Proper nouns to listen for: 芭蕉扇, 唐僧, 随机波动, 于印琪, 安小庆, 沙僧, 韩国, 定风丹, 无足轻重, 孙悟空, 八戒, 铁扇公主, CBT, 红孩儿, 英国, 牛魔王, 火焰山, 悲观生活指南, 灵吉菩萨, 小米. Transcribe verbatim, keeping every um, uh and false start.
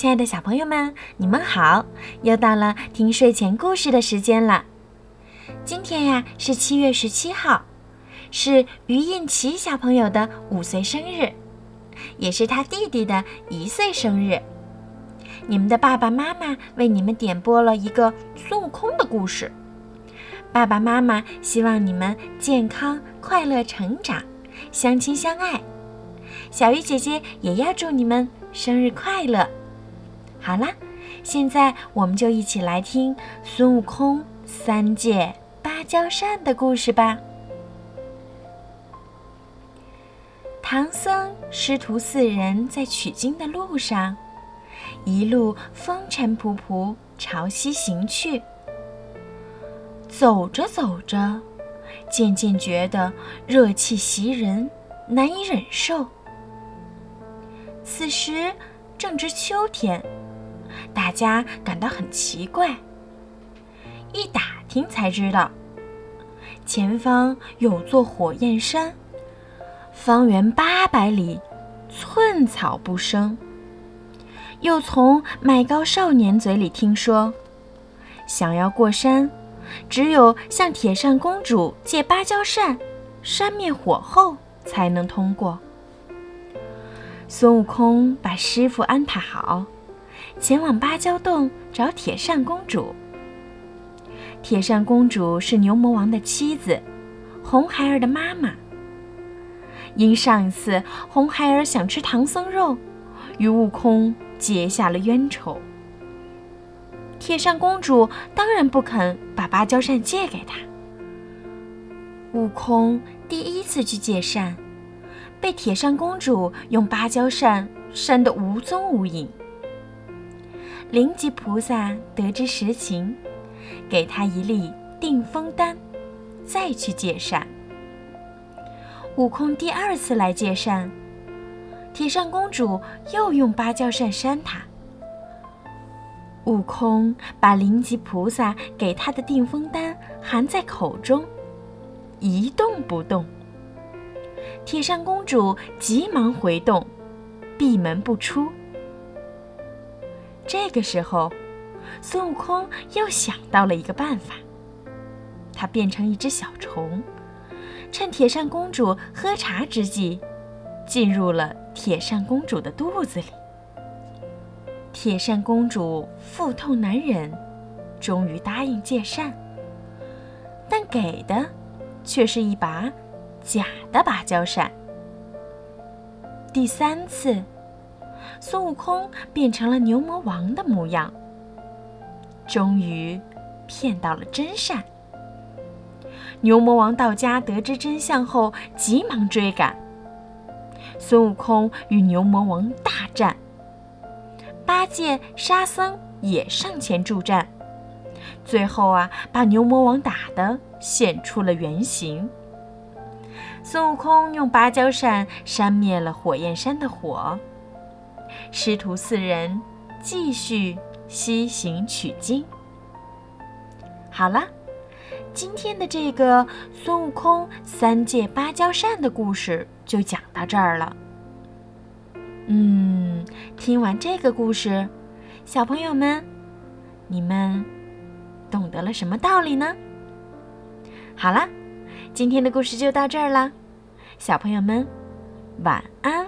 亲爱的小朋友们，你们好，又到了听睡前故事的时间了。今天呀是七月十七号，是于印琪小朋友的五岁生日，也是他弟弟的一岁生日。你们的爸爸妈妈为你们点播了一个孙悟空的故事，爸爸妈妈希望你们健康快乐成长，相亲相爱。小鱼姐姐也要祝你们生日快乐。好啦，现在我们就一起来听孙悟空、三借、芭蕉扇的故事吧。唐僧师徒四人在取经的路上，一路风尘仆仆朝西行去。走着走着，渐渐觉得热气袭人，难以忍受。此时正值秋天，大家感到很奇怪，一打听才知道，前方有座火焰山，方圆八百里，寸草不生。又从卖糕少年嘴里听说，想要过山，只有向铁扇公主借芭蕉扇，扇灭火后才能通过。孙悟空把师傅安排好，前往芭蕉洞找铁扇公主。铁扇公主是牛魔王的妻子，红孩儿的妈妈。因上一次红孩儿想吃唐僧肉，与悟空结下了冤仇。铁扇公主当然不肯把芭蕉扇借给他。悟空第一次去借扇，被铁扇公主用芭蕉扇扇得无踪无影。灵吉菩萨得知实情，给他一粒定风丹，再去借扇。悟空第二次来借扇，铁扇公主又用芭蕉扇扇他。悟空把灵吉菩萨给他的定风丹含在口中，一动不动。铁扇公主急忙回洞，闭门不出。这个时候，孙悟空又想到了一个办法，他变成一只小虫，趁铁扇公主喝茶之际，进入了铁扇公主的肚子里。铁扇公主腹痛难忍，终于答应借扇，但给的却是一把假的芭蕉扇。第三次，孙悟空变成了牛魔王的模样，终于骗到了真扇。牛魔王到家得知真相后，急忙追赶。孙悟空与牛魔王大战，八戒、沙僧也上前助战，最后啊，把牛魔王打得现出了原形。孙悟空用芭蕉扇扇灭了火焰山的火，师徒四人继续西行取经。好了，今天的这个孙悟空、三借、芭蕉扇的故事就讲到这儿了。嗯，听完这个故事，小朋友们，你们懂得了什么道理呢？好了，今天的故事就到这儿了，小朋友们，晚安。